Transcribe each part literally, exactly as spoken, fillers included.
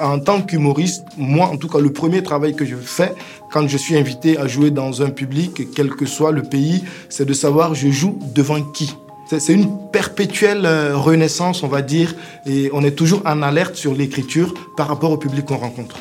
En tant qu'humoriste, moi, en tout cas, le premier travail que je fais quand je suis invité à jouer dans un public, quel que soit le pays, c'est de savoir je joue devant qui. C'est une perpétuelle renaissance, on va dire, et on est toujours en alerte sur l'écriture par rapport au public qu'on rencontre.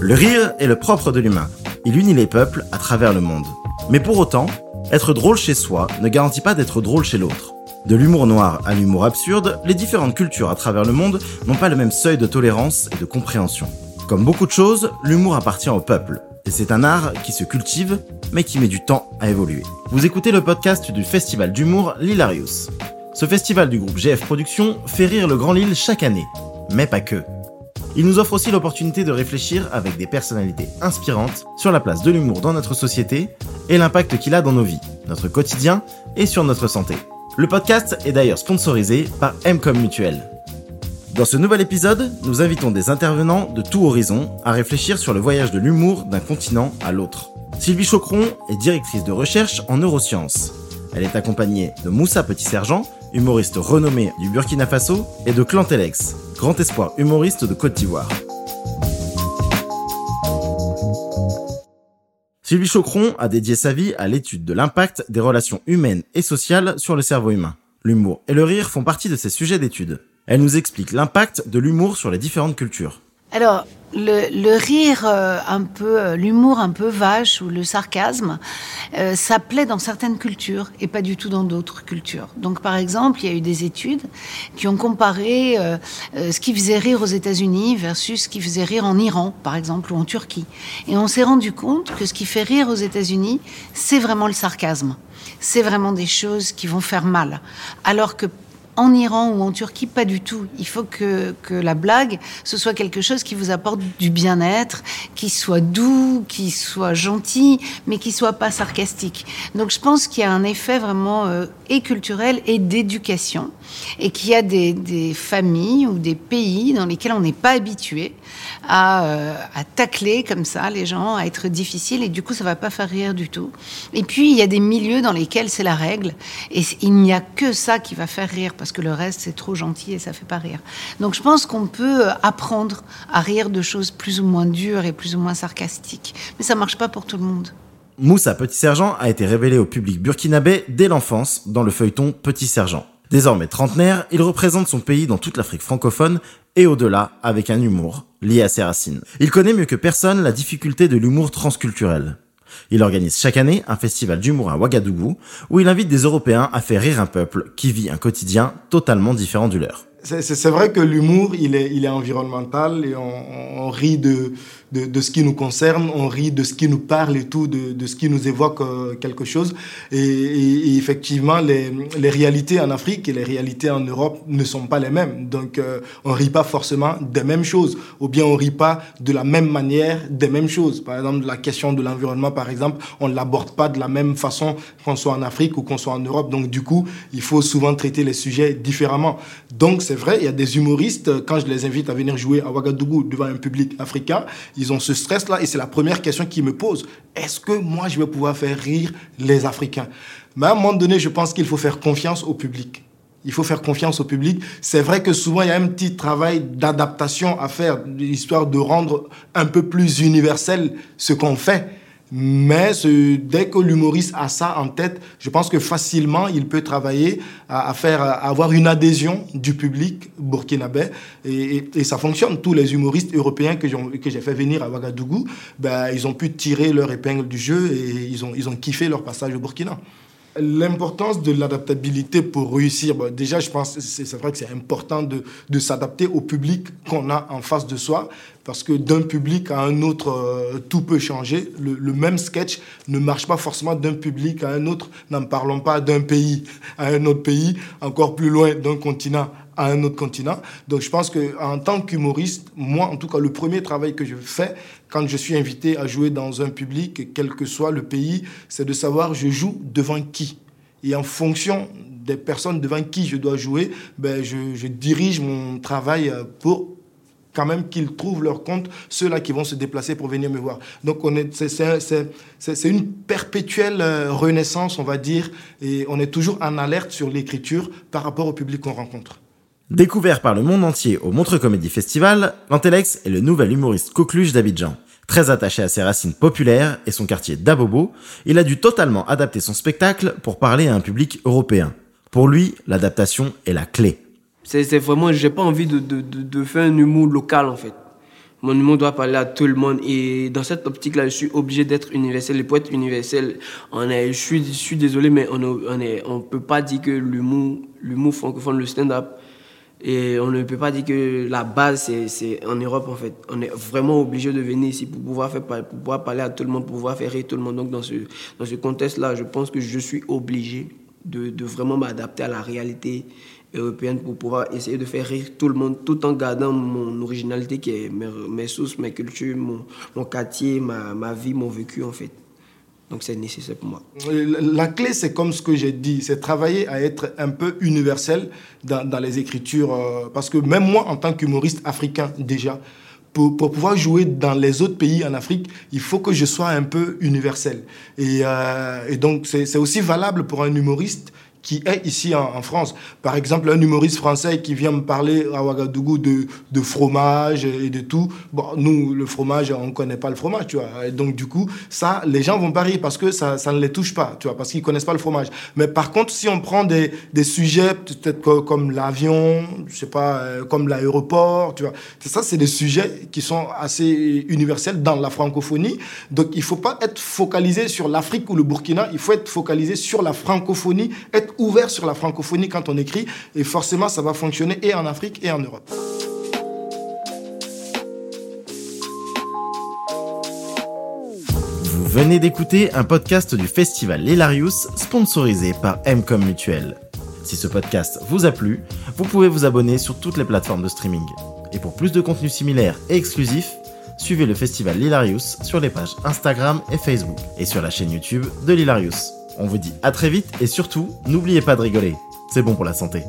Le rire est le propre de l'humain. Il unit les peuples à travers le monde. Mais pour autant, être drôle chez soi ne garantit pas d'être drôle chez l'autre. De l'humour noir à l'humour absurde, les différentes cultures à travers le monde n'ont pas le même seuil de tolérance et de compréhension. Comme beaucoup de choses, l'humour appartient au peuple. Et c'est un art qui se cultive, mais qui met du temps à évoluer. Vous écoutez le podcast du festival d'humour Lillarious. Ce festival du groupe G F Productions fait rire le Grand Lille chaque année, mais pas que. Il nous offre aussi l'opportunité de réfléchir avec des personnalités inspirantes sur la place de l'humour dans notre société et l'impact qu'il a dans nos vies, notre quotidien et sur notre santé. Le podcast est d'ailleurs sponsorisé par M comme Mutuelle. Dans ce nouvel épisode, nous invitons des intervenants de tout horizon à réfléchir sur le voyage de l'humour d'un continent à l'autre. Sylvie Chocron est directrice de recherche en neurosciences. Elle est accompagnée de Moussa Petit-Sergent, humoriste renommé du Burkina Faso, et de Clantelex, grand espoir humoriste de Côte d'Ivoire. Sylvie Chocron a dédié sa vie à l'étude de l'impact des relations humaines et sociales sur le cerveau humain. L'humour et le rire font partie de ses sujets d'étude. Elle nous explique l'impact de l'humour sur les différentes cultures. Alors, le, le rire euh, un peu, l'humour un peu vache ou le sarcasme, euh, ça plaît dans certaines cultures et pas du tout dans d'autres cultures. Donc, par exemple, il y a eu des études qui ont comparé euh, euh, ce qui faisait rire aux États-Unis versus ce qui faisait rire en Iran, par exemple, ou en Turquie. Et on s'est rendu compte que ce qui fait rire aux États-Unis, c'est vraiment le sarcasme. C'est vraiment des choses qui vont faire mal. Alors que en Iran ou en Turquie, pas du tout. Il faut que, que la blague, ce soit quelque chose qui vous apporte du bien-être, qui soit doux, qui soit gentil, mais qui soit pas sarcastique. Donc je pense qu'il y a un effet vraiment euh, et culturel et d'éducation, et qu'il y a des, des familles ou des pays dans lesquels on n'est pas habitué à, euh, à tacler comme ça les gens, à être difficile, et du coup ça va pas faire rire du tout. Et puis il y a des milieux dans lesquels c'est la règle, et il n'y a que ça qui va faire rire, parce que le reste, c'est trop gentil et ça fait pas rire. Donc, je pense qu'on peut apprendre à rire de choses plus ou moins dures et plus ou moins sarcastiques. Mais ça marche pas pour tout le monde. Moussa Petit-Sergent a été révélé au public burkinabé dès l'enfance dans le feuilleton Petit-Sergent. Désormais trentenaire, il représente son pays dans toute l'Afrique francophone et au-delà avec un humour lié à ses racines. Il connaît mieux que personne la difficulté de l'humour transculturel. Il organise chaque année un festival d'humour à Ouagadougou où il invite des Européens à faire rire un peuple qui vit un quotidien totalement différent du leur. C'est, c'est, c'est vrai que l'humour, il est, il est environnemental et on, on rit de, de, de ce qui nous concerne, on rit de ce qui nous parle et tout, de, de ce qui nous évoque euh, quelque chose. Et, et, et effectivement, les, les réalités en Afrique et les réalités en Europe ne sont pas les mêmes. Donc, euh, on ne rit pas forcément des mêmes choses ou bien on ne rit pas de la même manière des mêmes choses. Par exemple, la question de l'environnement, par exemple, on ne l'aborde pas de la même façon qu'on soit en Afrique ou qu'on soit en Europe. Donc, du coup, il faut souvent traiter les sujets différemment. Donc, c'est vrai, il y a des humoristes, quand je les invite à venir jouer à Ouagadougou devant un public africain, ils ont ce stress-là et c'est la première question qu'ils me posent. Est-ce que moi, je vais pouvoir faire rire les Africains ? Mais à un moment donné, je pense qu'il faut faire confiance au public. Il faut faire confiance au public. C'est vrai que souvent, il y a un petit travail d'adaptation à faire, histoire de rendre un peu plus universel ce qu'on fait. Mais ce, dès que l'humoriste a ça en tête, je pense que facilement, il peut travailler à, à, faire, à avoir une adhésion du public burkinabé. Et, et, et ça fonctionne. Tous les humoristes européens que, que j'ai fait venir à Ouagadougou, ben, ils ont pu tirer leur épingle du jeu et ils ont, ils ont kiffé leur passage au Burkina. L'importance de l'adaptabilité pour réussir, bon, déjà, je pense que c'est, c'est vrai que c'est important de, de s'adapter au public qu'on a en face de soi. Parce que d'un public à un autre, euh, tout peut changer. Le, le même sketch ne marche pas forcément d'un public à un autre. N'en parlons pas d'un pays à un autre pays, encore plus loin d'un continent à un autre continent. Donc je pense qu'en tant qu'humoriste, moi, en tout cas, le premier travail que je fais quand je suis invité à jouer dans un public, quel que soit le pays, c'est de savoir je joue devant qui. Et en fonction des personnes devant qui je dois jouer, ben, je, je dirige mon travail pour quand même qu'ils trouvent leur compte, ceux-là qui vont se déplacer pour venir me voir. Donc on est, c'est, c'est, c'est, c'est, c'est une perpétuelle renaissance, on va dire, et on est toujours en alerte sur l'écriture par rapport au public qu'on rencontre. Découvert par le monde entier au Montreux Comedy Festival, Clantelex est le nouvel humoriste coqueluche d'Abidjan. Très attaché à ses racines populaires et son quartier d'Abobo, il a dû totalement adapter son spectacle pour parler à un public européen. Pour lui, l'adaptation est la clé. C'est, c'est vraiment, j'ai pas envie de, de, de, de faire un humour local en fait. Mon humour doit parler à tout le monde et dans cette optique-là, je suis obligé d'être universel. Et pour être universel, on est, je, suis, je suis désolé, mais on ne on on peut pas dire que l'humour, l'humour francophone, le stand-up, et on ne peut pas dire que la base, c'est, c'est en Europe en fait. On est vraiment obligé de venir ici pour pouvoir, faire, pour pouvoir parler à tout le monde, pour pouvoir faire rire tout le monde. Donc dans ce, dans ce contexte-là, je pense que je suis obligé de, de vraiment m'adapter à la réalité européenne pour pouvoir essayer de faire rire tout le monde tout en gardant mon originalité qui est mes, mes sources, mes cultures, mon, mon quartier, ma, ma vie, mon vécu en fait. Donc c'est nécessaire pour moi. La clé, c'est comme ce que j'ai dit, c'est travailler à être un peu universel dans, dans les écritures. Euh, parce que même moi, en tant qu'humoriste africain déjà, pour, pour pouvoir jouer dans les autres pays en Afrique, il faut que je sois un peu universel. Et, euh, et donc c'est, c'est aussi valable pour un humoriste qui est ici en, en France. Par exemple, un humoriste français qui vient me parler à Ouagadougou de, de fromage et de tout. Bon, nous, le fromage, on ne connaît pas le fromage, tu vois. Et donc, du coup, ça, les gens vont pas rire parce que ça, ça ne les touche pas, tu vois, parce qu'ils ne connaissent pas le fromage. Mais par contre, si on prend des, des sujets, peut-être comme l'avion, je sais pas, comme l'aéroport, tu vois, ça, c'est des sujets qui sont assez universels dans la francophonie. Donc, il ne faut pas être focalisé sur l'Afrique ou le Burkina, il faut être focalisé sur la francophonie, être ouvert sur la francophonie quand on écrit, et forcément ça va fonctionner et en Afrique et en Europe. Vous venez d'écouter un podcast du festival Lillarious, sponsorisé par M comme Mutuelle. Si ce podcast vous a plu, vous pouvez vous abonner sur toutes les plateformes de streaming. Et pour plus de contenus similaires et exclusifs, suivez le festival Lillarious sur les pages Instagram et Facebook, et sur la chaîne YouTube de Lillarious. On vous dit à très vite et surtout, n'oubliez pas de rigoler, c'est bon pour la santé.